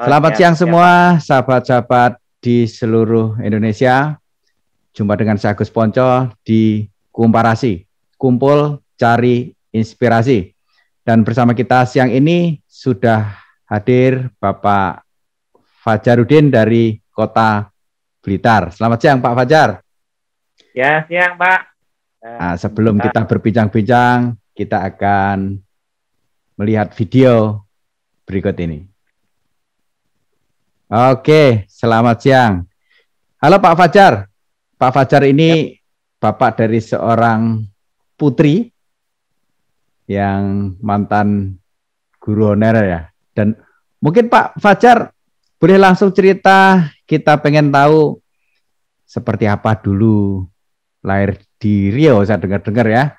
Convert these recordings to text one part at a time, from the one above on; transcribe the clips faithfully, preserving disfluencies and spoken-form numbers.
Selamat siang semua, sahabat-sahabat di seluruh Indonesia. Jumpa dengan saya Gus Ponco di Kumparasi, Kumpul Cari Inspirasi. Dan bersama kita siang ini sudah hadir Bapak Fajaruddin dari Kota Blitar. Selamat siang Pak Fajar. Ya, siang Pak. Nah, sebelum kita berbincang-bincang, kita akan melihat video berikut ini. Oke, selamat siang. Halo Pak Fajar. Pak Fajar ini yep. bapak dari seorang putri yang mantan guru honorer ya. Dan mungkin Pak Fajar boleh langsung cerita, kita pengen tahu seperti apa dulu lahir di Riau, saya dengar-dengar ya.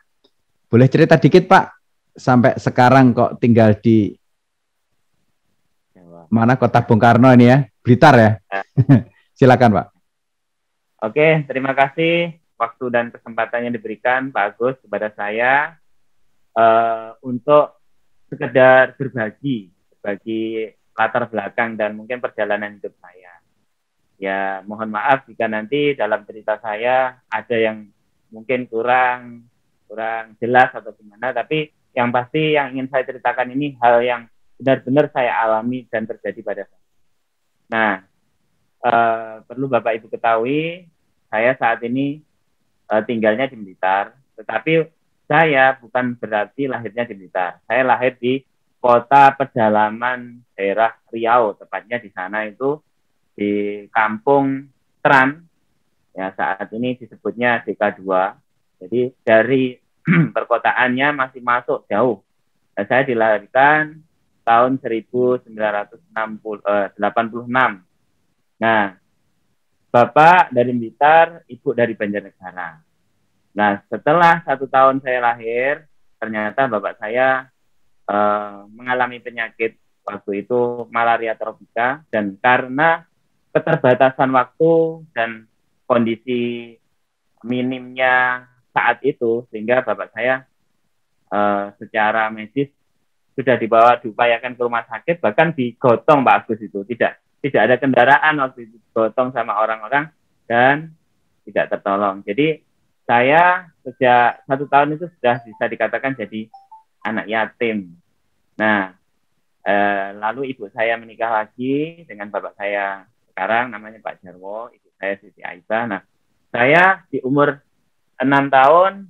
Boleh cerita dikit Pak, sampai sekarang kok tinggal di mana, Kota Bung Karno ini ya, Blitar ya. Silakan Pak. Oke, terima kasih waktu dan kesempatannya diberikan Pak Agus kepada saya uh, untuk sekedar berbagi, berbagi latar belakang dan mungkin perjalanan hidup saya. Ya, mohon maaf jika nanti dalam cerita saya ada yang mungkin kurang kurang jelas atau gimana, tapi yang pasti yang ingin saya ceritakan ini hal yang benar-benar saya alami dan terjadi pada saya. Nah, eh, perlu Bapak Ibu ketahui, saya saat ini eh, tinggalnya di Bintar, tetapi saya bukan berarti lahirnya di Bintar. Saya lahir di kota pedalaman daerah Riau, tepatnya di sana itu di Kampung Tran, ya saat ini disebutnya D K dua. Jadi dari perkotaannya masih masuk jauh. Nah, saya dilahirkan tahun seribu sembilan ratus delapan puluh enam. Nah, bapak dari Blitar, ibu dari Banjarnegara. Nah, setelah satu tahun saya lahir, ternyata bapak saya eh, mengalami penyakit waktu itu malaria tropika, dan karena keterbatasan waktu dan kondisi minimnya saat itu, sehingga bapak saya eh, secara medis sudah dibawa, diupayakan ke rumah sakit, bahkan digotong Pak Agus itu. Tidak tidak ada kendaraan waktu itu, digotong sama orang-orang dan tidak tertolong. Jadi saya sejak satu tahun itu sudah bisa dikatakan jadi anak yatim. Nah, eh, lalu ibu saya menikah lagi dengan bapak saya sekarang, namanya Pak Jarwo, ibu saya Siti Aibah. Nah, saya di umur enam tahun,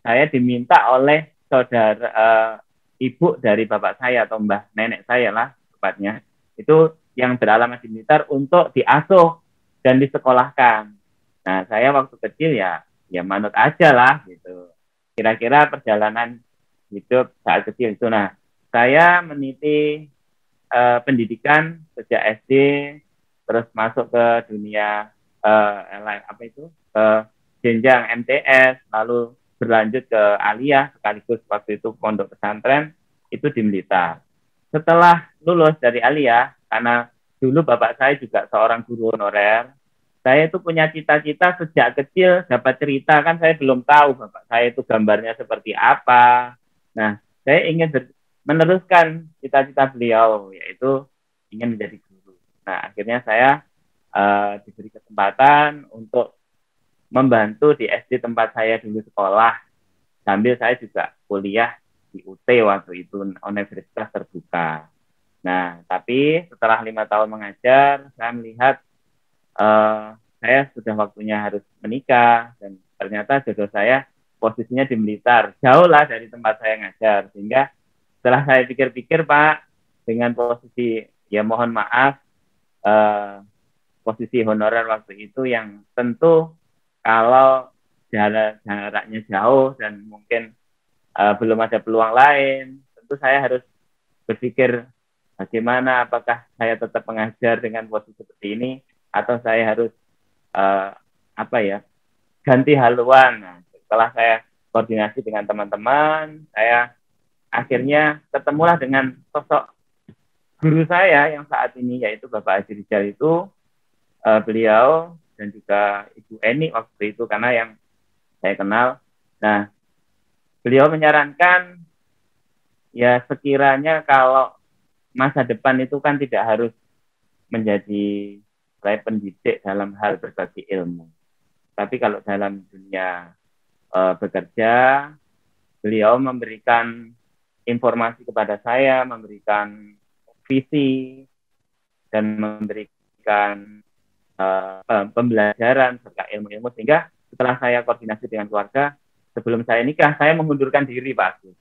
saya diminta oleh saudara eh, ibu dari bapak saya atau mbah nenek saya lah tepatnya, itu yang beralamat di Blitar untuk diasuh dan disekolahkan. Nah, saya waktu kecil ya ya manut aja lah gitu, kira-kira perjalanan hidup saat kecil itu. Nah, saya meniti uh, pendidikan sejak S D, terus masuk ke dunia uh, apa itu uh, jenjang M T S, lalu berlanjut ke aliyah sekaligus waktu itu pondok pesantren itu di Blitar. Setelah lulus dari aliyah, karena dulu bapak saya juga seorang guru honorer, saya itu punya cita-cita sejak kecil dapat cerita, kan saya belum tahu bapak saya itu gambarnya seperti apa. Nah, saya ingin meneruskan cita-cita beliau, yaitu ingin menjadi guru. Nah, akhirnya saya uh, diberi kesempatan untuk membantu di S D tempat saya dulu sekolah, sambil saya juga kuliah di U T waktu itu, universitas terbuka. Nah, tapi setelah lima tahun mengajar, saya melihat uh, saya sudah waktunya harus menikah, dan ternyata jodoh saya posisinya di Blitar, jauh lah dari tempat saya ngajar. Sehingga setelah saya pikir-pikir Pak, dengan posisi, ya mohon maaf, uh, posisi honorer waktu itu yang tentu kalau jarak, jaraknya jauh dan mungkin uh, belum ada peluang lain, tentu saya harus berpikir bagaimana, apakah saya tetap mengajar dengan posisi seperti ini, atau saya harus uh, apa ya ganti haluan. Nah, setelah saya koordinasi dengan teman-teman, saya akhirnya ketemulah dengan sosok guru saya yang saat ini, yaitu Bapak Azrizal itu, uh, beliau dan juga Ibu Eni waktu itu, karena yang saya kenal. Nah, beliau menyarankan ya sekiranya kalau masa depan itu kan tidak harus menjadi saya pendidik dalam hal berbagi ilmu. Tapi kalau dalam dunia e, bekerja, beliau memberikan informasi kepada saya, memberikan visi, dan memberikan e, pembelajaran serta ilmu-ilmu. Sehingga setelah saya koordinasi dengan keluarga, sebelum saya nikah, saya mengundurkan diri, Pak Agus.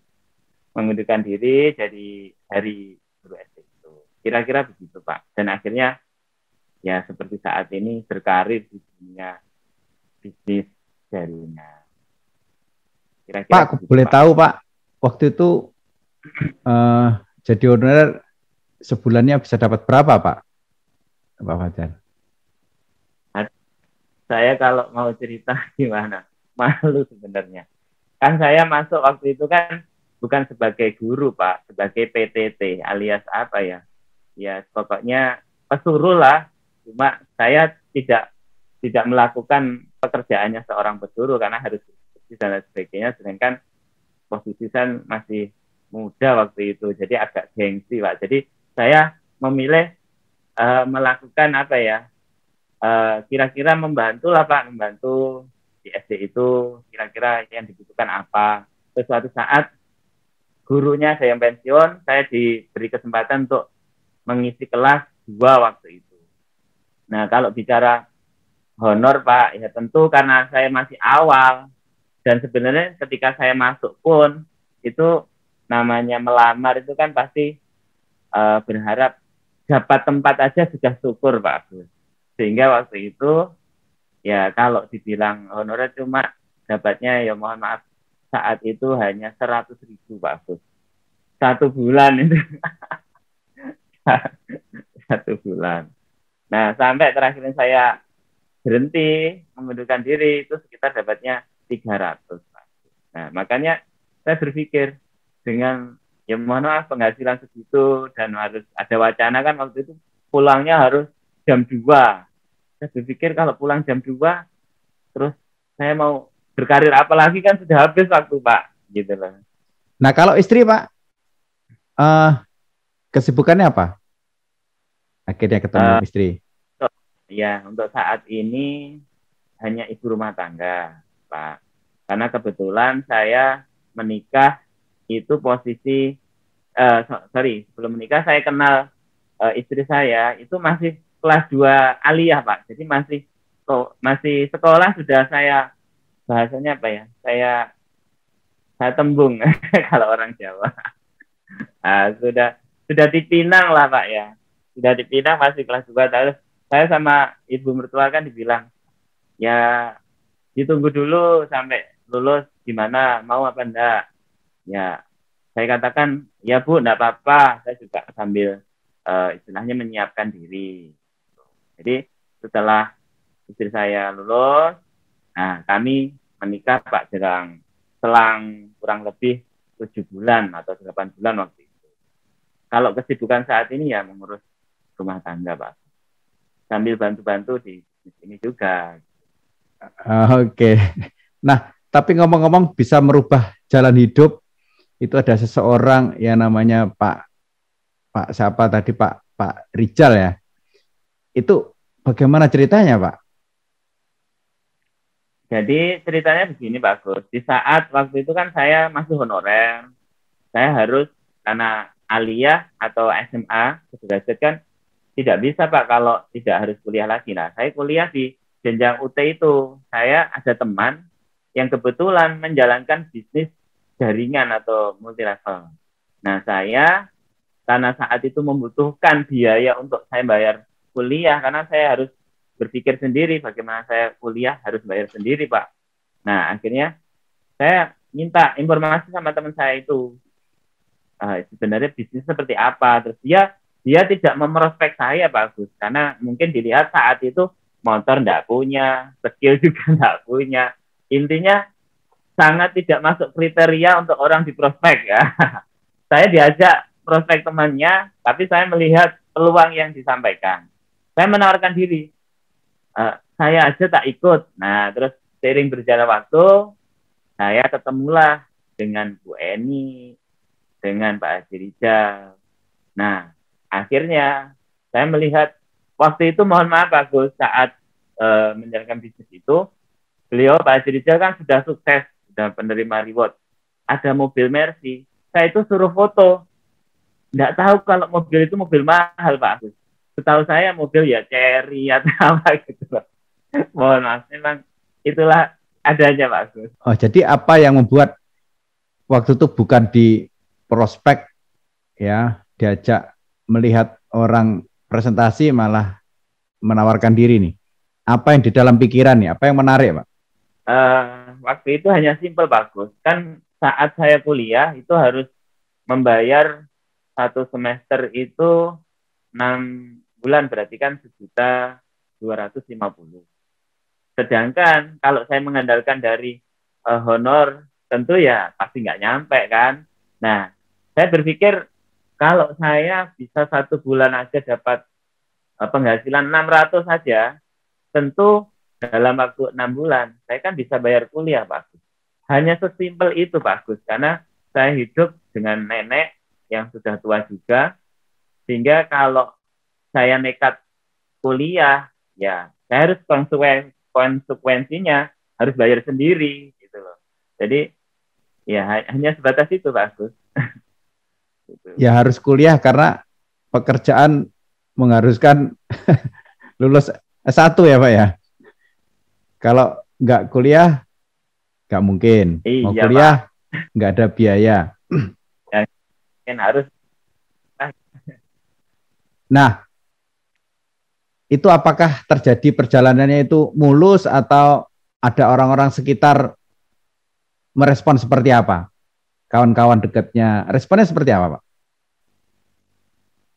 Mengundurkan diri jadi hari guru S D itu. Kira-kira begitu, Pak. Dan akhirnya ya seperti saat ini berkarir di dunia bisnis jaringan. Kira-kira Pak, begitu, boleh Pak. Tahu Pak, waktu itu uh, jadi honorer sebulannya bisa dapat berapa Pak? Pak Fajar. Saya kalau mau cerita gimana? Malu sebenarnya. Kan saya masuk waktu itu kan bukan sebagai guru Pak, sebagai P T T alias apa ya? Ya pokoknya pesuruh lah. Cuma saya tidak tidak melakukan pekerjaannya seorang pesuruh karena harus posisi dan lain sebagainya. Sedangkan posisi saya masih muda waktu itu, jadi agak gengsi Pak. Jadi saya memilih uh, melakukan apa ya? Kira-kira uh, membantu lah Pak, membantu di S D itu kira-kira yang dibutuhkan apa. Terus suatu saat gurunya saya yang pensiun, saya diberi kesempatan untuk mengisi kelas dua waktu itu. Nah, kalau bicara honor, Pak, ya tentu karena saya masih awal. Dan sebenarnya ketika saya masuk pun, itu namanya melamar itu kan pasti uh, berharap dapat tempat aja sudah syukur, Pak Agus. Sehingga waktu itu, ya kalau dibilang honornya cuma dapatnya, ya mohon maaf, saat itu hanya seratus ribu, Pak Agus. Satu bulan itu. Satu bulan. Nah, sampai terakhirnya saya berhenti, mengundurkan diri, itu sekitar dapatnya tiga ratus. Nah, makanya saya berpikir dengan, ya mohon maaf, penghasilan segitu, dan harus ada wacana kan waktu itu pulangnya harus jam dua. Saya berpikir kalau pulang jam dua, terus saya mau berkarir apa lagi kan sudah habis waktu, Pak. Gitu loh. Nah, kalau istri, Pak, uh, kesibukannya apa? Akhirnya ketemu uh, istri. Ya, untuk saat ini hanya ibu rumah tangga, Pak. Karena kebetulan saya menikah itu posisi, uh, sorry, sebelum menikah saya kenal uh, istri saya itu masih kelas dua aliyah, Pak. Jadi masih masih sekolah sudah saya, bahasanya apa ya, saya saya tembung kalau orang Jawa. Nah, sudah sudah dipinang lah, Pak, ya. Sudah dipinang masih kelas dua, terus saya sama ibu mertua kan dibilang ya ditunggu dulu sampai lulus gimana mau apa enggak. Ya saya katakan ya Bu enggak apa-apa, saya juga sambil uh, istilahnya menyiapkan diri. Jadi setelah istri saya lulus, nah kami menikah Pak Jerang selang kurang lebih tujuh bulan atau delapan bulan waktu itu. Kalau kesibukan saat ini ya mengurus rumah tangga Pak, sambil bantu-bantu di sini juga. Uh, Oke, okay. Nah tapi ngomong-ngomong bisa merubah jalan hidup itu ada seseorang yang namanya Pak Pak siapa tadi Pak Pak Rical ya, itu bagaimana ceritanya Pak? Jadi ceritanya begini Pak Gus, di saat waktu itu kan saya masih honorer, saya harus karena aliyah atau S M A sederajat kan. Tidak bisa, Pak, kalau tidak harus kuliah lagi. Nah, saya kuliah di jenjang U T itu. Saya ada teman yang kebetulan menjalankan bisnis jaringan atau multilevel. Nah, saya karena saat itu membutuhkan biaya untuk saya bayar kuliah, karena saya harus berpikir sendiri bagaimana saya kuliah harus bayar sendiri, Pak. Nah, akhirnya saya minta informasi sama teman saya itu. Uh, sebenarnya bisnis seperti apa. Terus dia... Dia tidak memerospek saya, Pak Gus, karena mungkin dilihat saat itu motor tidak punya, skill juga tidak punya. Intinya sangat tidak masuk kriteria untuk orang di prospek ya. Saya diajak prospek temannya, tapi saya melihat peluang yang disampaikan. Saya menawarkan diri, e, saya aja tak ikut. Nah, terus sering berjalan waktu, saya ketemulah dengan Bu Eni, dengan Pak Azrizal. Nah, akhirnya saya melihat waktu itu mohon maaf Pak Gus, saat uh, menjalankan bisnis itu, beliau Pak Azrizal kan sudah sukses, sudah penerima reward. Ada mobil Mercy, saya itu suruh foto. Nggak tahu kalau mobil itu mobil mahal Pak Agus. Setahu saya mobil ya Cherry atau apa gitu. Mohon maaf, memang itulah adanya Pak Agus. Oh, jadi apa yang membuat waktu itu bukan di prospek ya, diajak melihat orang presentasi malah menawarkan diri nih. Apa yang di dalam pikiran nih? Apa yang menarik Pak? Uh, waktu itu hanya simpel Pak Agus. Kan saat saya kuliah itu harus membayar satu semester itu enam bulan, berarti kan sejuta dua ratus lima puluh ribu. Sedangkan kalau saya mengandalkan dari uh, honor, tentu ya pasti nggak nyampe kan. Nah, saya berpikir kalau saya bisa satu bulan aja dapat uh, penghasilan enam ratus saja, tentu dalam waktu enam bulan saya kan bisa bayar kuliah Pak Gus. Hanya sesimpel itu Pak Gus, karena saya hidup dengan nenek yang sudah tua juga, sehingga kalau saya nekat kuliah ya saya harus konsekuensi, konsekuensinya harus bayar sendiri gitu loh. Jadi ya hanya sebatas itu Pak Gus. Gitu. Ya harus kuliah karena pekerjaan mengharuskan lulus S satu ya Pak ya. Kalau nggak kuliah, nggak mungkin. Iya, mau kuliah, Pak, nggak ada biaya. Ya, mungkin harus. Nah, itu apakah terjadi perjalanannya itu mulus atau ada orang-orang sekitar merespon seperti apa? Kawan-kawan dekatnya, responnya seperti apa, Pak?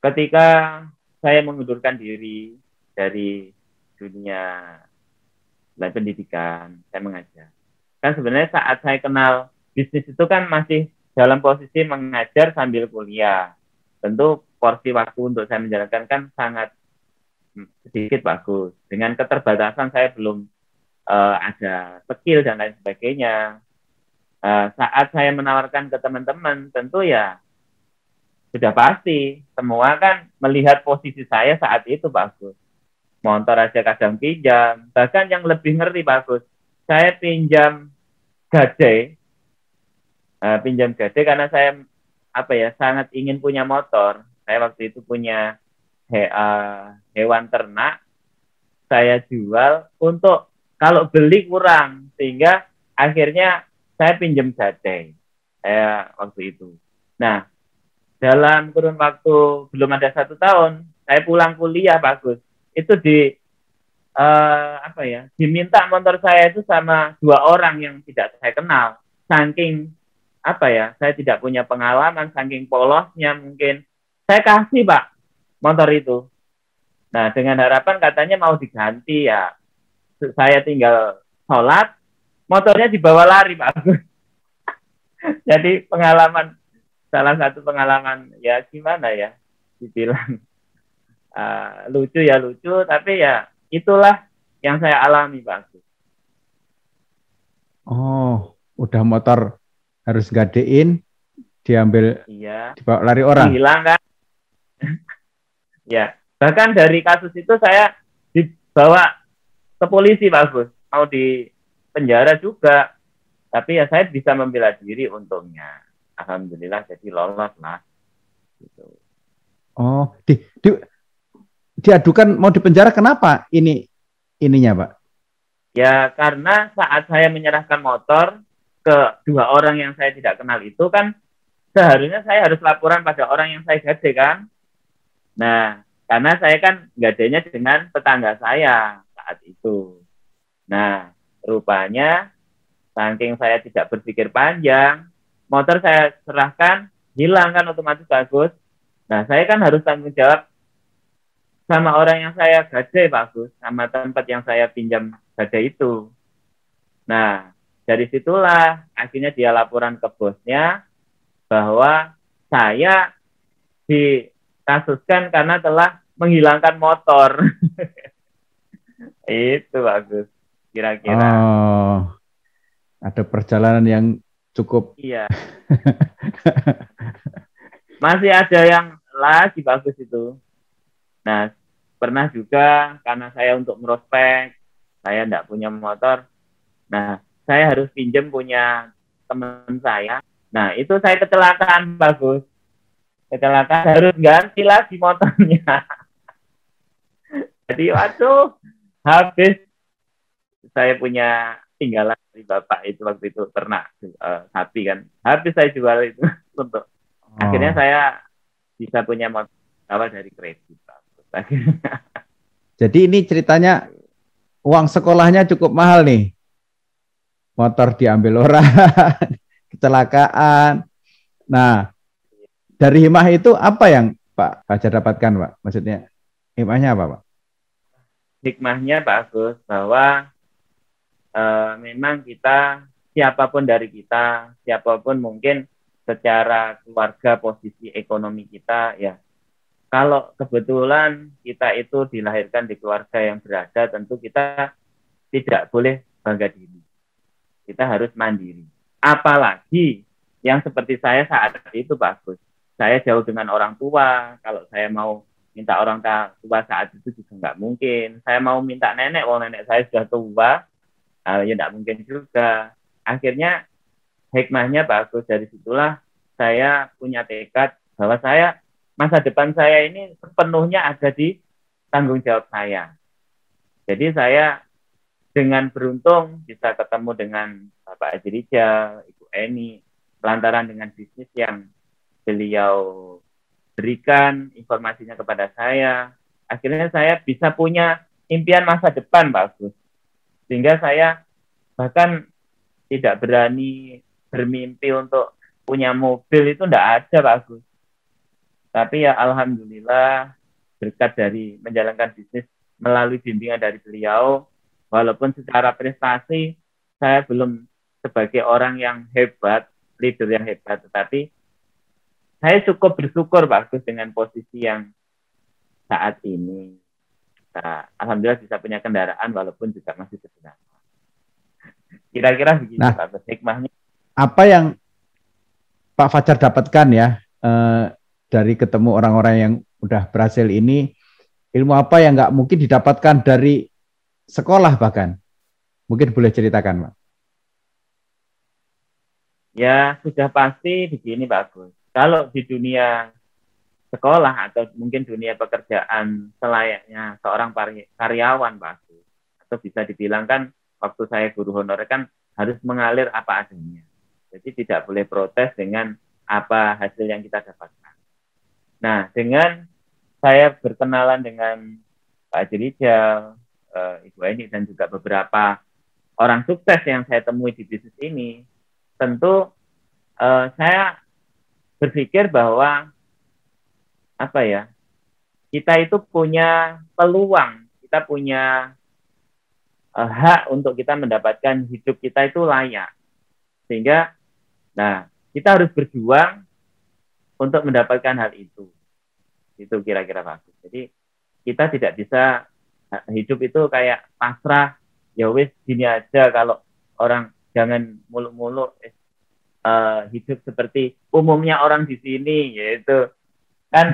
Ketika saya mengundurkan diri dari dunia pendidikan, saya mengajar. Kan sebenarnya saat saya kenal bisnis itu kan masih dalam posisi mengajar sambil kuliah. Tentu porsi waktu untuk saya menjalankan kan sangat sedikit bagus. Dengan keterbatasan saya belum uh, ada skill dan lain sebagainya. Uh, saat saya menawarkan ke teman-teman, tentu ya sudah pasti semua kan melihat posisi saya saat itu bagus. Motor aja kadang pinjam, bahkan yang lebih ngeri Pak Gus, saya pinjam gade, uh, pinjam gade karena saya apa ya sangat ingin punya motor. Saya waktu itu punya he, uh, hewan ternak, saya jual untuk kalau beli kurang, sehingga akhirnya saya pinjam gade, saya waktu itu. Nah, dalam kurun waktu belum ada satu tahun, saya pulang kuliah Pak Gus. Itu di uh, apa ya diminta motor saya itu sama dua orang yang tidak saya kenal, saking apa ya saya tidak punya pengalaman, saking polosnya mungkin saya kasih Pak motor itu. Nah, dengan harapan katanya mau diganti ya, saya tinggal sholat, motornya dibawa lari Pak. Jadi pengalaman, salah satu pengalaman ya gimana ya dibilang Uh, lucu ya lucu, tapi ya itulah yang saya alami Pak. Oh, udah motor harus gadein, diambil, iya, dibawa lari orang. Hilang kan? Ya, bahkan dari kasus itu saya dibawa ke polisi Pak Gus, mau di penjara juga, tapi ya saya bisa membela diri untungnya. Alhamdulillah jadi lolos lah. Gitu. Oh, di, di diadukan mau dipenjara kenapa ini ininya Pak? Ya karena saat saya menyerahkan motor ke dua orang yang saya tidak kenal itu kan seharusnya saya harus laporan pada orang yang saya gade kan. Nah, karena saya kan gadenya dengan tetangga saya saat itu. Nah, rupanya saking saya tidak berpikir panjang, motor saya serahkan, hilang kan otomatis bagus. Nah, saya kan harus tanggung jawab sama orang yang saya gade Pak Gus, sama tempat yang saya pinjam gade itu. Nah, dari situlah akhirnya dia laporan ke bosnya bahwa saya dikasuskan karena telah menghilangkan motor. Itu Pak Gus, kira-kira. Oh, ada perjalanan yang cukup. Iya. Masih ada yang lagi Pak Gus itu. Nah, Pernah juga karena saya untuk merospek, saya tidak punya motor. Nah, saya harus pinjam punya teman saya. Nah, itu saya kecelakaan, bagus. Kecelakaan harus ganti lagi motornya. Jadi, waduh, habis saya punya tinggalan dari bapak itu waktu itu ternak uh, sapi kan, habis saya jual itu untuk oh. akhirnya saya bisa punya motor awal dari kredit. Akhirnya. Jadi ini ceritanya uang sekolahnya cukup mahal nih, motor diambil orang, kecelakaan. Nah, dari himah itu apa yang Pak Fajar dapatkan, Pak? Maksudnya himahnya apa, Pak? Hikmahnya Pak Agus, bahwa e, memang kita, siapapun dari kita, siapapun mungkin secara keluarga, posisi ekonomi kita, ya kalau kebetulan kita itu dilahirkan di keluarga yang berada, tentu kita tidak boleh bangga diri. Kita harus mandiri. Apalagi yang seperti saya saat itu, Pak Agus. Saya jauh dengan orang tua, kalau saya mau minta orang tua saat itu juga nggak mungkin. Saya mau minta nenek, wah nenek saya sudah tua, uh, ya nggak mungkin juga. Akhirnya hikmahnya bagus, dari situlah saya punya tekad bahwa saya masa depan saya ini sepenuhnya ada di tanggung jawab saya. Jadi saya dengan beruntung bisa ketemu dengan Bapak Azrizal, Ibu Eni, lantaran dengan bisnis yang beliau berikan informasinya kepada saya, akhirnya saya bisa punya impian masa depan, Pak Agus. Sehingga saya bahkan tidak berani bermimpi untuk punya mobil, itu tidak ada, Pak Agus. Tapi ya alhamdulillah berkat dari menjalankan bisnis melalui bimbingan dari beliau, walaupun secara prestasi saya belum sebagai orang yang hebat, leader yang hebat, tetapi saya cukup bersyukur, Pak Agus, dengan posisi yang saat ini. Nah, alhamdulillah bisa punya kendaraan walaupun juga masih sedang. Kira-kira begitu, nah, Pak Agus, hikmahnya. Apa yang Pak Fajar dapatkan ya eh, dari ketemu orang-orang yang udah berhasil ini, ilmu apa yang nggak mungkin didapatkan dari sekolah bahkan? Mungkin boleh ceritakan, Pak. Ya, sudah pasti begini, Pak Agus. Kalau di dunia sekolah atau mungkin dunia pekerjaan selayaknya seorang karyawan, Pak, atau bisa dibilang kan waktu saya guru honorer kan harus mengalir apa adanya. Jadi tidak boleh protes dengan apa hasil yang kita dapatkan. Nah, dengan saya berkenalan dengan Pak Azrizal, Ibu Eni, dan juga beberapa orang sukses yang saya temui di bisnis ini, tentu eh, saya berpikir bahwa apa ya, kita itu punya peluang, kita punya uh, hak untuk kita mendapatkan hidup kita itu layak, sehingga nah kita harus berjuang untuk mendapatkan hal itu. Itu kira-kira, Pak. Jadi kita tidak bisa hidup itu kayak pasrah, ya wis gini aja, kalau orang jangan muluk-muluk. Uh, hidup seperti umumnya orang di sini, yaitu kan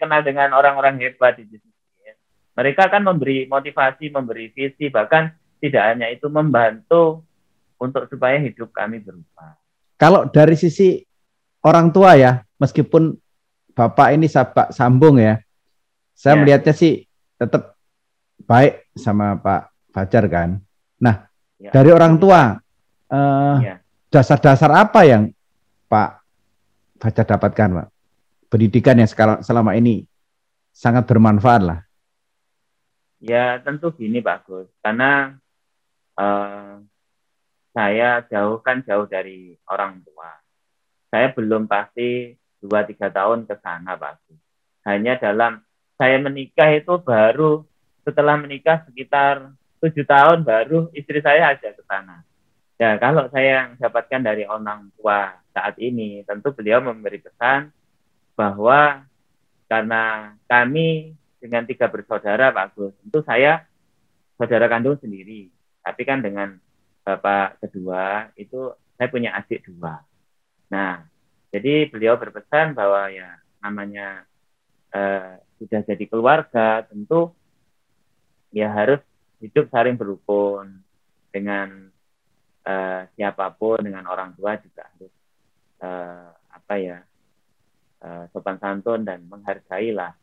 kenal dengan orang-orang hebat di sini. Mereka kan memberi motivasi, memberi visi, bahkan tidak hanya itu, membantu untuk supaya hidup kami berubah. Kalau dari sisi orang tua ya, meskipun Bapak ini sahabat sambung ya, saya ya. melihatnya sih tetap baik sama Pak Fajar kan. Nah, ya. dari orang tua uh, ya. dasar-dasar apa yang Pak Fajar dapatkan, Pak? Pendidikan yang selama ini sangat bermanfaat lah. Ya, tentu gini, Pak Gus. Karena eh, saya jauh kan jauh dari orang tua. Saya belum pasti dua tiga tahun ke sana, Pak Gus. Hanya dalam saya menikah itu baru, setelah menikah sekitar tujuh tahun baru istri saya aja ke sana. Ya, kalau saya yang dapatkan dari orang tua saat ini, tentu beliau memberi pesan bahwa karena kami dengan tiga bersaudara, Pak Gus, tentu saya saudara kandung sendiri. Tapi kan dengan bapak kedua, itu saya punya adik dua. Nah, jadi beliau berpesan bahwa ya namanya eh, sudah jadi keluarga, tentu ya harus hidup saling berukun dengan uh, siapapun, dengan orang tua juga harus uh, apa ya uh, sopan santun dan menghargailah.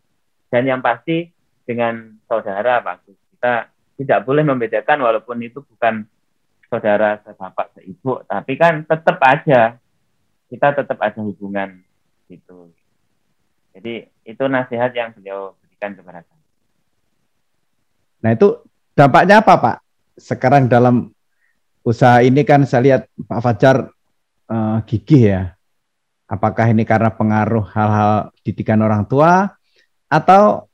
Dan yang pasti dengan saudara, Pak, kita tidak boleh membedakan walaupun itu bukan saudara sebapak seibu, tapi kan tetap aja kita tetap ada hubungan gitu. Jadi itu nasihat yang beliau berikan kepada kami. Nah itu dampaknya apa, Pak? Sekarang dalam usaha ini kan saya lihat Pak Fajar eh, gigih ya. Apakah ini karena pengaruh hal-hal didikan orang tua atau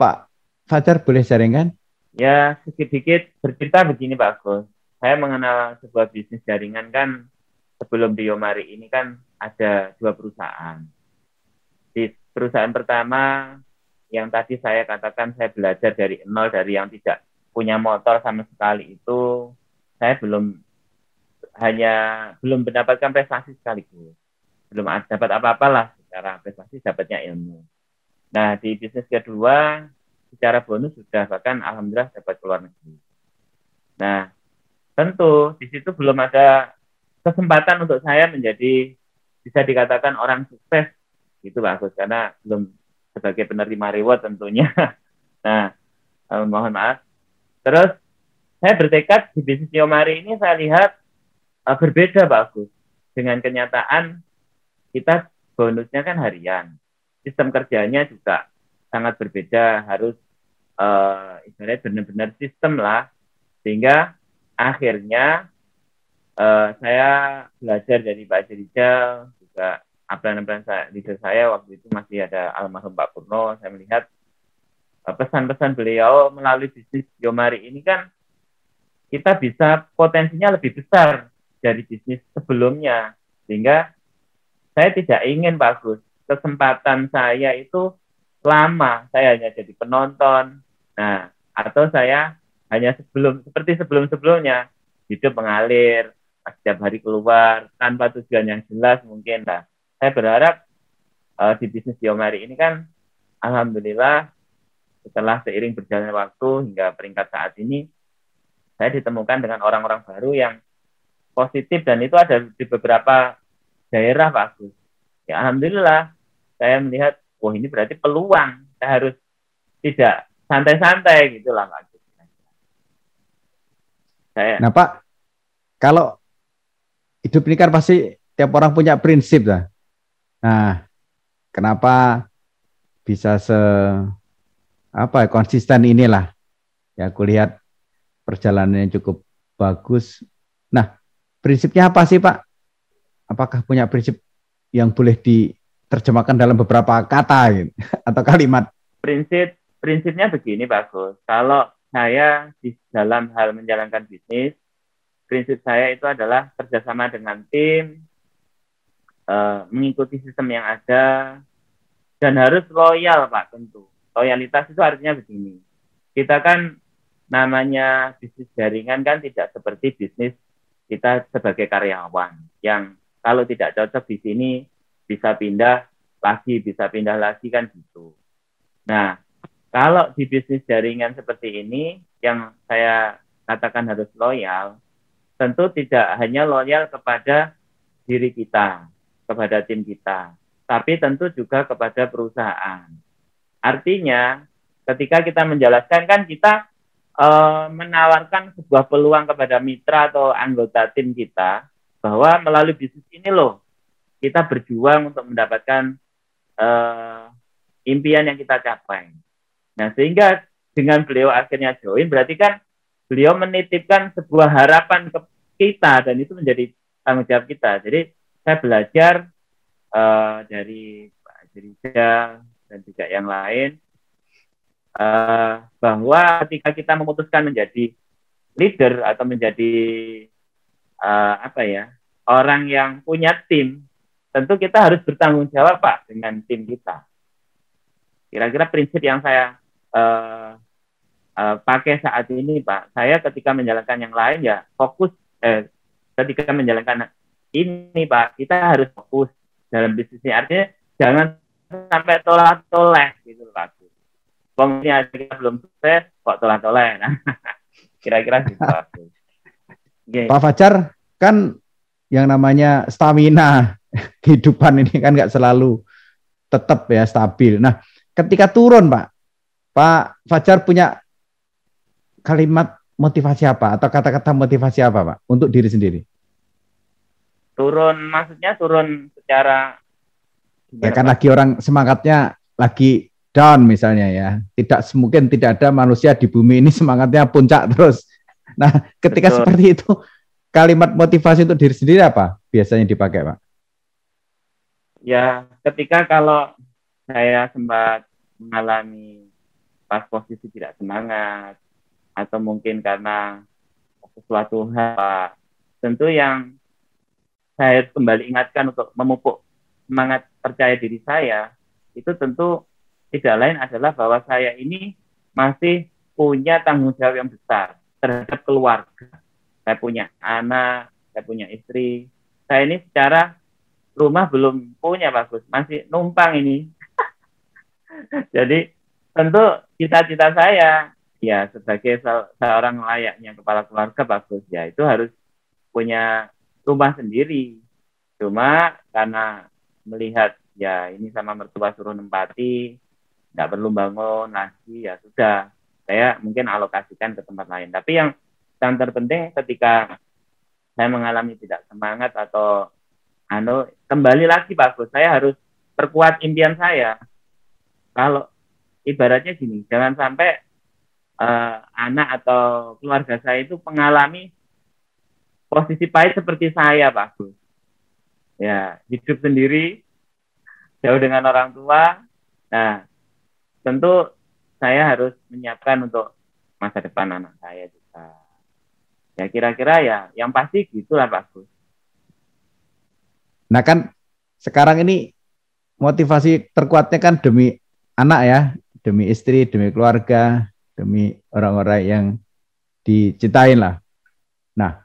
Pak Fajar boleh sharingkan? Ya sedikit-sedikit bercerita begini Pak Gus. Saya mengenal sebuah bisnis jaringan kan sebelum di Yomari ini kan ada dua perusahaan. Di perusahaan pertama yang tadi saya katakan saya belajar dari nol, dari yang tidak punya motor sama sekali itu saya belum hanya belum mendapatkan prestasi sekaligus. Belum dapat apa-apalah secara prestasi, dapatnya ilmu. Nah, di bisnis kedua secara bonus sudah bahkan alhamdulillah dapat keluar negeri. Nah, tentu di situ belum ada kesempatan untuk saya menjadi bisa dikatakan orang sukses gitu Pak Gus, karena belum sebagai penerima reward tentunya. Nah, eh, mohon maaf. Terus saya bertekad di bisnis Yomari ini saya lihat eh, berbeda Pak Gus dengan kenyataan kita bonusnya kan harian, sistem kerjanya juga sangat berbeda, harus eh, ibaratnya benar-benar sistem lah, sehingga akhirnya Uh, saya belajar dari Pak Azrizal, juga apaan-apaan saya, leader saya waktu itu masih ada almarhum Pak Kurno. Saya melihat uh, pesan-pesan beliau melalui bisnis Yomari ini kan kita bisa potensinya lebih besar dari bisnis sebelumnya, sehingga saya tidak ingin Pak Gus kesempatan saya itu lama, saya hanya jadi penonton, nah atau saya hanya sebelum seperti sebelum-sebelumnya hidup mengalir. Setiap hari keluar tanpa tujuan yang jelas mungkin lah. Saya berharap uh, di bisnis Yomari ini kan alhamdulillah setelah seiring berjalannya waktu hingga peringkat saat ini saya ditemukan dengan orang-orang baru yang positif dan itu ada di beberapa daerah Pak Gus. Ya alhamdulillah saya melihat wah ini berarti peluang, saya harus tidak santai-santai gitu lah Pak Gus. Saya. Nah Pak, kalau hidup ini kan pasti tiap orang punya prinsip lah. Nah, kenapa bisa se apa konsisten inilah? Ya, aku lihat perjalanannya cukup bagus. Nah, prinsipnya apa sih, Pak? Apakah punya prinsip yang boleh diterjemahkan dalam beberapa kata gitu, atau kalimat? Prinsip prinsipnya begini, Pak Gus. Kalau saya di dalam hal menjalankan bisnis, prinsip saya itu adalah kerjasama dengan tim, uh, mengikuti sistem yang ada, dan harus loyal, Pak, tentu. Loyalitas itu artinya begini, kita kan namanya bisnis jaringan kan tidak seperti bisnis kita sebagai karyawan, yang kalau tidak cocok di sini bisa pindah lagi, bisa pindah lagi, kan gitu. Nah, kalau di bisnis jaringan seperti ini, yang saya katakan harus loyal, tentu tidak hanya loyal kepada diri kita, kepada tim kita, tapi tentu juga kepada perusahaan. Artinya, ketika kita menjelaskan kan kita e, menawarkan sebuah peluang kepada mitra atau anggota tim kita bahwa melalui bisnis ini loh kita berjuang untuk mendapatkan e, impian yang kita capai. Nah, sehingga dengan beliau akhirnya join berarti kan beliau menitipkan sebuah harapan ke kita dan itu menjadi tanggung jawab kita. Jadi saya belajar uh, dari Pak Azrizal dan juga yang lain uh, bahwa ketika kita memutuskan menjadi leader atau menjadi uh, apa ya orang yang punya tim, tentu kita harus bertanggung jawab Pak dengan tim kita. Kira-kira prinsip yang saya uh, Uh, pakai saat ini Pak, saya ketika menjalankan yang lain ya fokus, eh, ketika menjalankan ini Pak, kita harus fokus dalam bisnisnya, artinya jangan sampai tolak-tolak gitu Pak. Bangnya kita belum sukses, kok tolak-tolak. Kira-kira gitu. Okay. Pak Fajar, kan yang namanya stamina kehidupan ini kan nggak selalu tetap ya stabil. Nah, ketika turun, Pak, Pak Fajar punya kalimat motivasi apa atau kata-kata motivasi apa, Pak, untuk diri sendiri? Turun, maksudnya turun secara ya kan lagi orang semangatnya lagi down misalnya ya. Tidak semungkin tidak ada manusia di bumi ini semangatnya puncak terus. Nah, ketika betul seperti itu, kalimat motivasi untuk diri sendiri apa biasanya dipakai, Pak? Ya, ketika kalau saya sempat mengalami pas posisi tidak semangat atau mungkin karena sesuatu hal, tentu yang saya kembali ingatkan untuk memupuk semangat percaya diri saya itu tentu tidak lain adalah bahwa saya ini masih punya tanggung jawab yang besar terhadap keluarga. Saya punya anak, saya punya istri. Saya ini secara rumah belum punya, Pak Gus. Masih numpang ini. Jadi tentu cita-cita saya, ya sebagai seorang layaknya kepala keluarga, Pak Gus, ya itu harus punya rumah sendiri. Cuma karena melihat, ya ini sama mertua suruh nempati, nggak perlu bangun lagi, ya sudah. Saya mungkin alokasikan ke tempat lain. Tapi yang, yang terpenting ketika saya mengalami tidak semangat atau anu, kembali lagi, Pak Gus, saya harus perkuat impian saya. Kalau ibaratnya gini, jangan sampai uh, anak atau keluarga saya itu mengalami posisi pahit seperti saya, Pak Gus. Ya, hidup sendiri, jauh dengan orang tua. Nah, tentu saya harus menyiapkan untuk masa depan anak saya juga. Ya kira-kira ya yang pasti gitulah, Pak Gus. Nah kan sekarang ini motivasi terkuatnya kan demi anak ya, demi istri, demi keluarga, demi orang-orang yang dicintain lah. Nah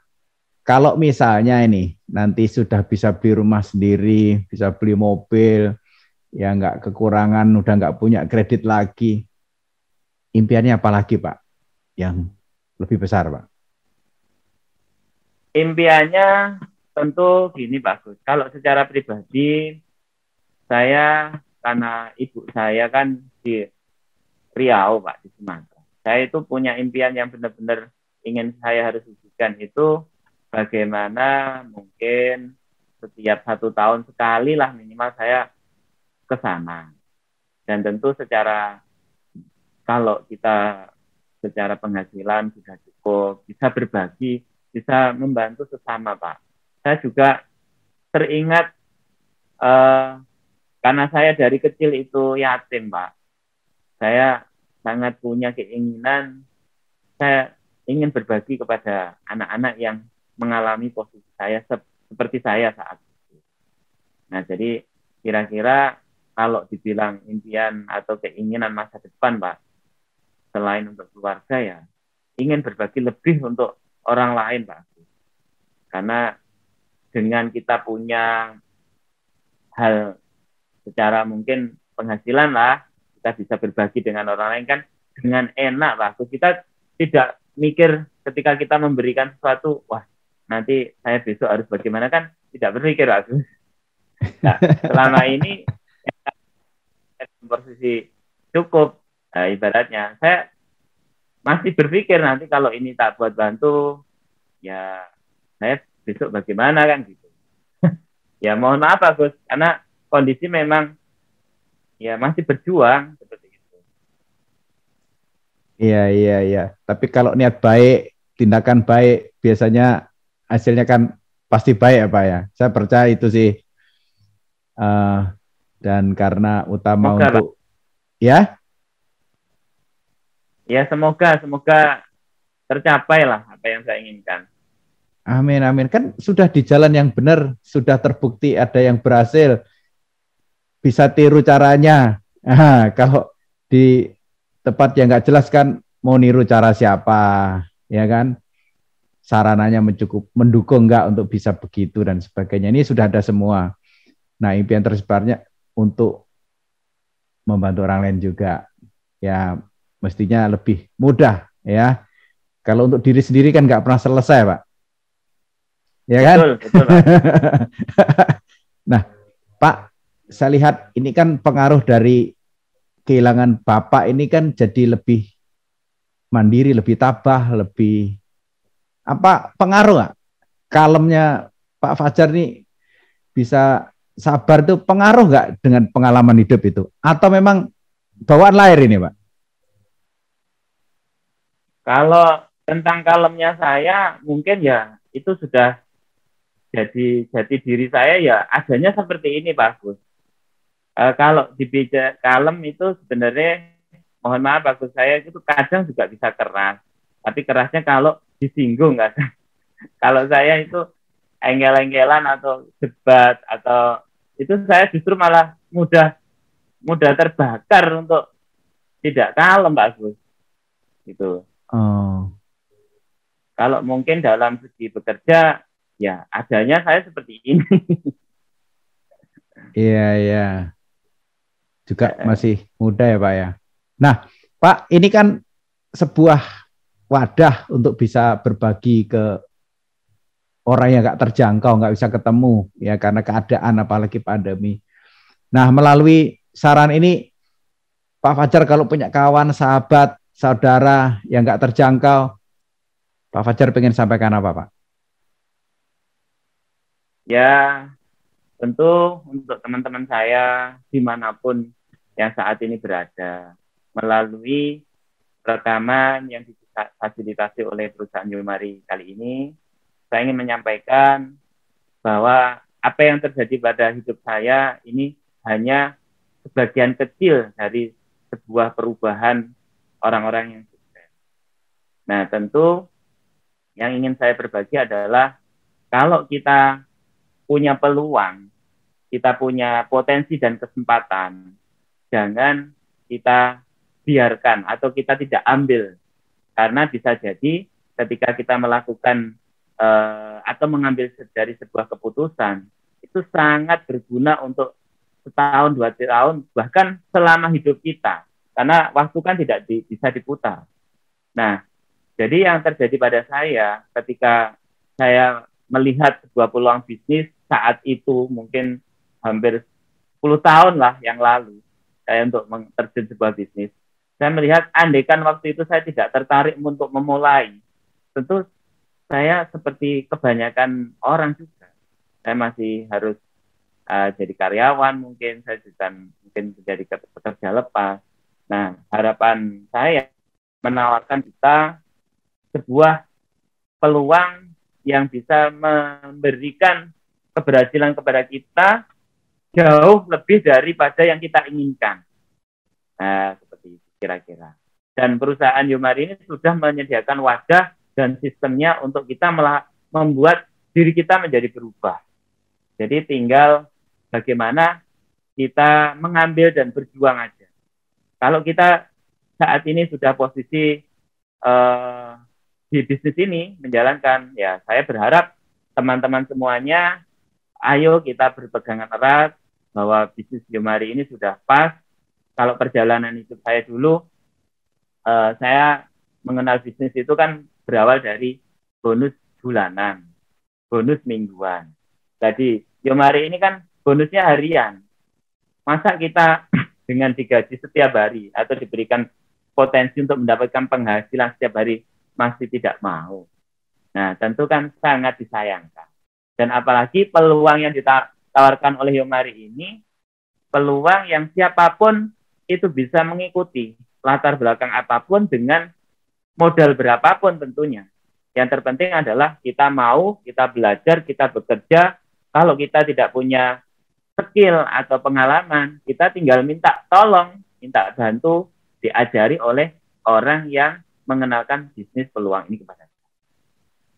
kalau misalnya ini nanti sudah bisa beli rumah sendiri, bisa beli mobil, ya nggak kekurangan, udah nggak punya kredit lagi. Impiannya apa lagi, Pak? Yang lebih besar, Pak? Impiannya tentu gini, Pak Gus. Kalau secara pribadi, saya karena ibu saya kan di Riau, Pak, di Sumatera. Saya itu punya impian yang benar-benar ingin saya harus wujudkan itu bagaimana mungkin setiap satu tahun sekali lah minimal saya ke sana. Dan tentu secara kalau kita secara penghasilan sudah cukup, bisa berbagi, bisa membantu sesama, Pak. Saya juga teringat eh, karena saya dari kecil itu yatim, Pak. Saya sangat punya keinginan, saya ingin berbagi kepada anak-anak yang mengalami posisi saya seperti saya saat itu. Nah, jadi kira-kira kalau dibilang impian atau keinginan masa depan, Pak, selain untuk keluarga ya, ingin berbagi lebih untuk orang lain, Pak. Karena dengan kita punya hal secara mungkin penghasilan lah, kita bisa berbagi dengan orang lain kan dengan enak, Pak. Kita tidak mikir ketika kita memberikan sesuatu, wah nanti saya besok harus bagaimana, kan tidak berpikir, Pak. Nah, selama ini posisi cukup, nah, ibaratnya saya masih berpikir nanti kalau ini tak buat bantu ya saya besok bagaimana kan gitu. Ya mohon maaf, Pak Gus, karena kondisi memang ya masih berjuang seperti itu. Iya iya iya. Tapi kalau niat baik, tindakan baik biasanya hasilnya kan pasti baik ya, Pak ya. Saya percaya itu sih. Uh, Dan karena utama semoga, untuk, Pak. Ya? Ya semoga, semoga tercapai lah apa yang saya inginkan. Amin, amin. Kan sudah di jalan yang benar, sudah terbukti ada yang berhasil. Bisa tiru caranya. Nah, kalau di tempat yang nggak jelas kan, mau niru cara siapa, ya kan? Sarananya mencukup, mendukung nggak untuk bisa begitu dan sebagainya. Ini sudah ada semua. Nah, impian tersebarnya untuk membantu orang lain juga. ya mestinya lebih mudah ya. Kalau untuk diri sendiri kan nggak pernah selesai, Pak. Ya kan? Betul, betul, Pak. Nah, Pak, saya lihat ini kan pengaruh dari kehilangan Bapak ini kan jadi lebih mandiri, lebih tabah, lebih apa pengaruh nggak? Kalemnya Pak Fajar nih bisa sabar tuh pengaruh nggak dengan pengalaman hidup itu? Atau memang bawaan lahir ini, Pak? Kalau tentang kalemnya saya, mungkin ya itu sudah jadi jati diri saya ya adanya seperti ini, Pak Gus. E, kalau dibicara kalem itu sebenarnya, mohon maaf Pak Gus, saya itu kadang juga bisa keras. Tapi kerasnya kalau disinggung, nggak. Kalau saya itu engkel-engkelan atau debat atau itu saya justru malah mudah mudah terbakar untuk tidak kalem, Pak Gus. Gitu. Oh. Kalau mungkin dalam segi bekerja, ya adanya saya seperti ini. Iya, iya. Juga masih muda ya, Pak ya. Nah, Pak, ini kan sebuah wadah untuk bisa berbagi ke orang yang nggak terjangkau, nggak bisa ketemu ya karena keadaan, apalagi pandemi. Nah, melalui saran ini, Pak Fajar kalau punya kawan, sahabat, saudara yang nggak terjangkau, Pak Fajar pengen sampaikan apa, Pak? Ya, tentu untuk teman-teman saya dimanapun yang saat ini berada, melalui rekaman yang difasilitasi oleh perusahaan Yomari kali ini, saya ingin menyampaikan bahwa apa yang terjadi pada hidup saya ini hanya sebagian kecil dari sebuah perubahan orang-orang yang sukses. Nah, tentu yang ingin saya berbagi adalah kalau kita punya peluang, kita punya potensi dan kesempatan, jangan kita biarkan atau kita tidak ambil. Karena bisa jadi ketika kita melakukan eh, atau mengambil dari sebuah keputusan, itu sangat berguna untuk setahun, dua tahun, bahkan selama hidup kita. Karena waktu kan tidak di, bisa diputar. Nah, jadi yang terjadi pada saya ketika saya melihat sebuah peluang bisnis saat itu mungkin hampir sepuluh tahun lah yang lalu saya untuk terjun sebuah bisnis. Saya melihat andaikan waktu itu saya tidak tertarik untuk memulai. Tentu saya seperti kebanyakan orang juga. Saya masih harus uh, jadi karyawan mungkin, saya juga mungkin menjadi pekerja lepas. Nah, harapan saya menawarkan kita sebuah peluang yang bisa memberikan keberhasilan kepada kita jauh lebih daripada yang kita inginkan. Nah, seperti itu kira-kira. Dan perusahaan Yomari ini sudah menyediakan wadah dan sistemnya untuk kita membuat diri kita menjadi berubah. Jadi tinggal bagaimana kita mengambil dan berjuang aja. Kalau kita saat ini sudah posisi uh, di bisnis ini menjalankan, ya saya berharap teman-teman semuanya, ayo kita berpegangan erat bahwa bisnis Yomari ini sudah pas. Kalau perjalanan hidup saya dulu, uh, saya mengenal bisnis itu kan berawal dari bonus bulanan, bonus mingguan. Jadi Yomari ini kan bonusnya harian. Masa kita dengan digaji setiap hari atau diberikan potensi untuk mendapatkan penghasilan setiap hari masih tidak mau. Nah, tentu kan sangat disayangkan. Dan apalagi peluang yang ditawarkan oleh Yomari ini, peluang yang siapapun itu bisa mengikuti latar belakang apapun dengan modal berapapun tentunya. Yang terpenting adalah kita mau, kita belajar, kita bekerja. Kalau kita tidak punya skill atau pengalaman, kita tinggal minta tolong, minta bantu, diajari oleh orang yang mengenalkan bisnis peluang ini kepada kita.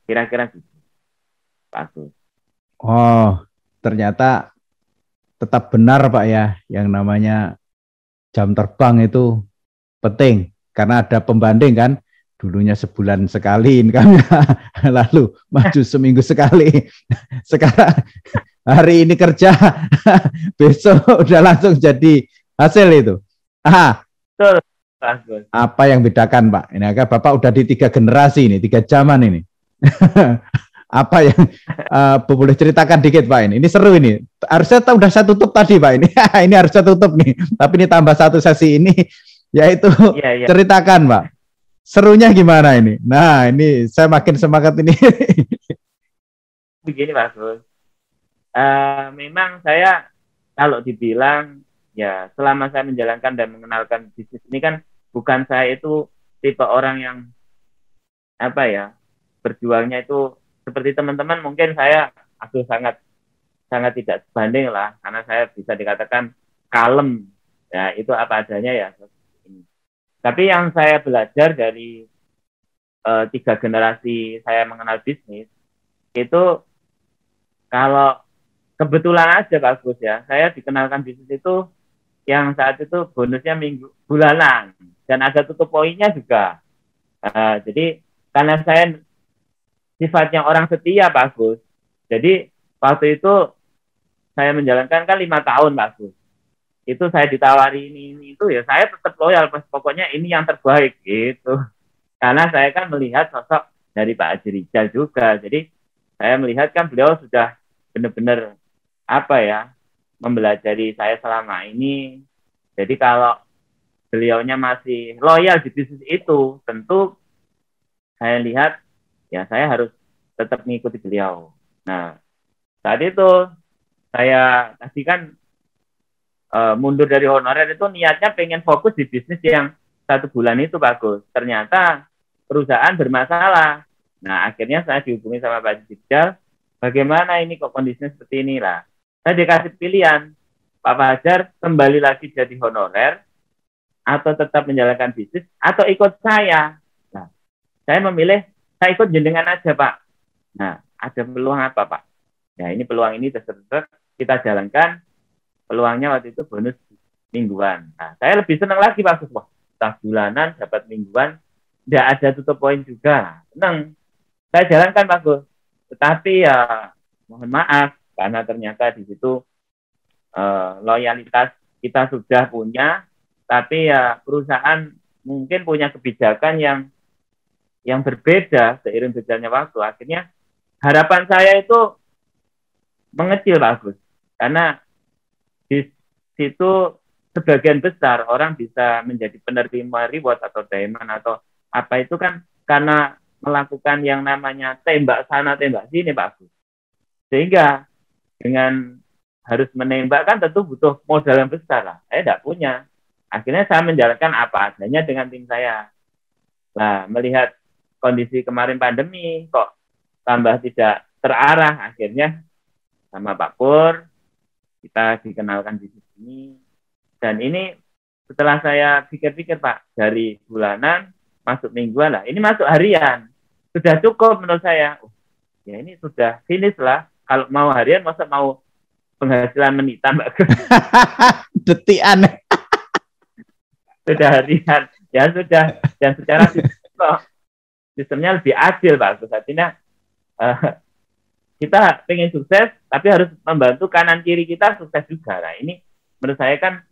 Kira-kira gitu. Bagus. Oh, ternyata tetap benar, Pak ya, yang namanya jam terbang itu penting karena ada pembanding kan. Dulunya sebulan sekali income-nya, lalu maju seminggu sekali. Sekarang hari ini kerja, besok udah langsung jadi hasil itu. Aha. Betul. Apa yang bedakan, Pak? Ini agak Bapak udah di tiga generasi ini, tiga zaman ini. Apa yang uh, boleh ceritakan dikit, Pak? Ini, ini seru ini. Harusnya udah saya tutup tadi, Pak. Ini ini harusnya tutup nih. Tapi ini tambah satu sesi ini, yaitu ya, ya. ceritakan, Pak. Serunya gimana ini? Nah, ini saya makin semangat ini. Begini, Pak Gus. Uh, memang saya kalau dibilang ya selama saya menjalankan dan mengenalkan bisnis ini kan bukan saya itu tipe orang yang apa ya berjualnya itu seperti teman-teman mungkin saya aduh sangat sangat tidak sebanding lah karena saya bisa dikatakan kalem ya itu apa adanya ya. Tapi yang saya belajar dari uh, tiga generasi saya mengenal bisnis itu kalau kebetulan aja Pak Gus ya, saya dikenalkan bisnis itu yang saat itu bonusnya minggu bulanan dan ada tutup poinnya juga. Uh, jadi karena saya sifatnya orang setia Pak Gus, jadi waktu itu saya menjalankan kan lima tahun Pak Gus. Itu saya ditawari ini, ini itu ya saya tetap loyal Mas, pokoknya ini yang terbaik gitu. Karena saya kan melihat sosok dari Pak Azrizal juga, jadi saya melihat kan beliau sudah benar-benar apa ya mempelajari saya selama ini. Jadi kalau beliaunya masih loyal di bisnis itu, tentu saya lihat ya saya harus tetap mengikuti beliau. Nah saat itu saya kasih kan e, mundur dari honorer itu niatnya pengen fokus di bisnis yang satu bulan itu bagus. Ternyata perusahaan bermasalah. Nah akhirnya saya dihubungi sama Pak Digital. Bagaimana ini kok kondisinya seperti inilah. Saya dikasih pilihan, Pak Fajar kembali lagi jadi honorer, atau tetap menjalankan bisnis, atau ikut saya. Nah, saya memilih, saya ikut jenengan aja Pak. Nah, ada peluang apa Pak? Ya ini peluang ini terserah kita jalankan, peluangnya waktu itu bonus mingguan. Nah, saya lebih senang lagi Pak. Wah, tak bulanan, dapat mingguan, tidak ada tutup poin juga. Senang, saya jalankan Pak Gus. Tetapi ya mohon maaf karena ternyata di situ eh, loyalitas kita sudah punya, tapi ya perusahaan mungkin punya kebijakan yang yang berbeda seiring berjalannya waktu. Akhirnya harapan saya itu mengecil Pak Gus, karena di situ sebagian besar orang bisa menjadi penerima reward atau diamond atau apa itu kan karena melakukan yang namanya tembak sana, tembak sini, Pak Gus. Sehingga dengan harus menembak kan tentu butuh modal yang besar lah. Saya tidak punya. Akhirnya saya menjalankan apa adanya dengan tim saya. Nah, melihat kondisi kemarin pandemi, kok tambah tidak terarah. Akhirnya sama Pak Pur, kita dikenalkan di sini. Dan ini setelah saya pikir-pikir, Pak, dari bulanan, masuk mingguan lah, ini masuk harian. Sudah cukup menurut saya. Oh, ya ini sudah finish lah. Kalau mau harian, masa mau penghasilan menitan, Mbak Gus? Detian. Sudah harian. Ya sudah. Dan secara sistem, sistemnya lebih adil, Pak Gus. Artinya, uh, kita pengen sukses, tapi harus membantu kanan-kiri kita sukses juga. Nah, ini menurut saya kan,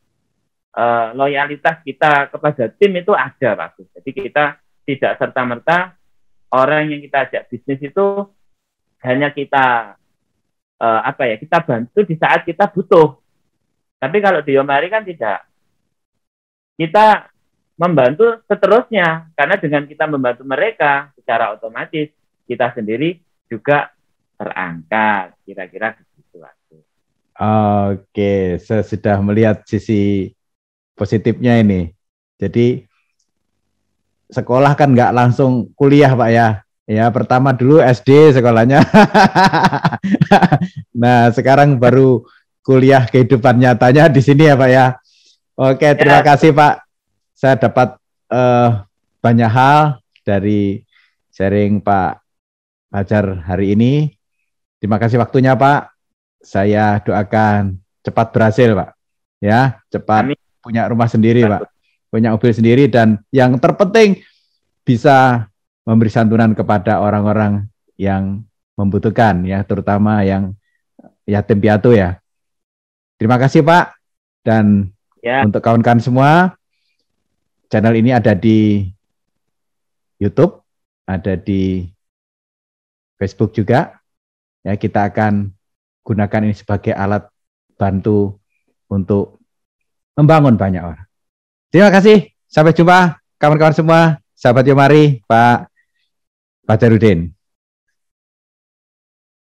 Uh, loyalitas kita kepada tim itu ada Pak Gus. Jadi kita tidak serta-merta orang yang kita ajak bisnis itu hanya kita uh, apa ya kita bantu di saat kita butuh. Tapi kalau di Yomari kan tidak. Kita membantu seterusnya karena dengan kita membantu mereka secara otomatis kita sendiri juga terangkat. Kira-kira begitu Pak Gus. Oke, saya sudah melihat sisi positifnya ini. Jadi sekolah kan nggak langsung kuliah Pak ya. Ya pertama dulu S D sekolahnya. Nah sekarang baru kuliah kehidupan nyatanya di sini ya Pak ya. Oke terima ya. kasih Pak. Saya dapat uh, banyak hal dari sharing Pak Fajar hari ini. Terima kasih waktunya Pak. Saya doakan cepat berhasil Pak. Ya cepat. Amin. Punya rumah sendiri, Pak. Punya mobil sendiri dan yang terpenting bisa memberi santunan kepada orang-orang yang membutuhkan ya, terutama yang yatim piatu ya. Terima kasih, Pak. Dan ya. Untuk kawan-kawan semua channel ini ada di YouTube, ada di Facebook juga. Ya, kita akan gunakan ini sebagai alat bantu untuk membangun banyak orang. Terima kasih. Sampai jumpa kawan-kawan semua, sahabat Yomari, Pak Fajaruddin.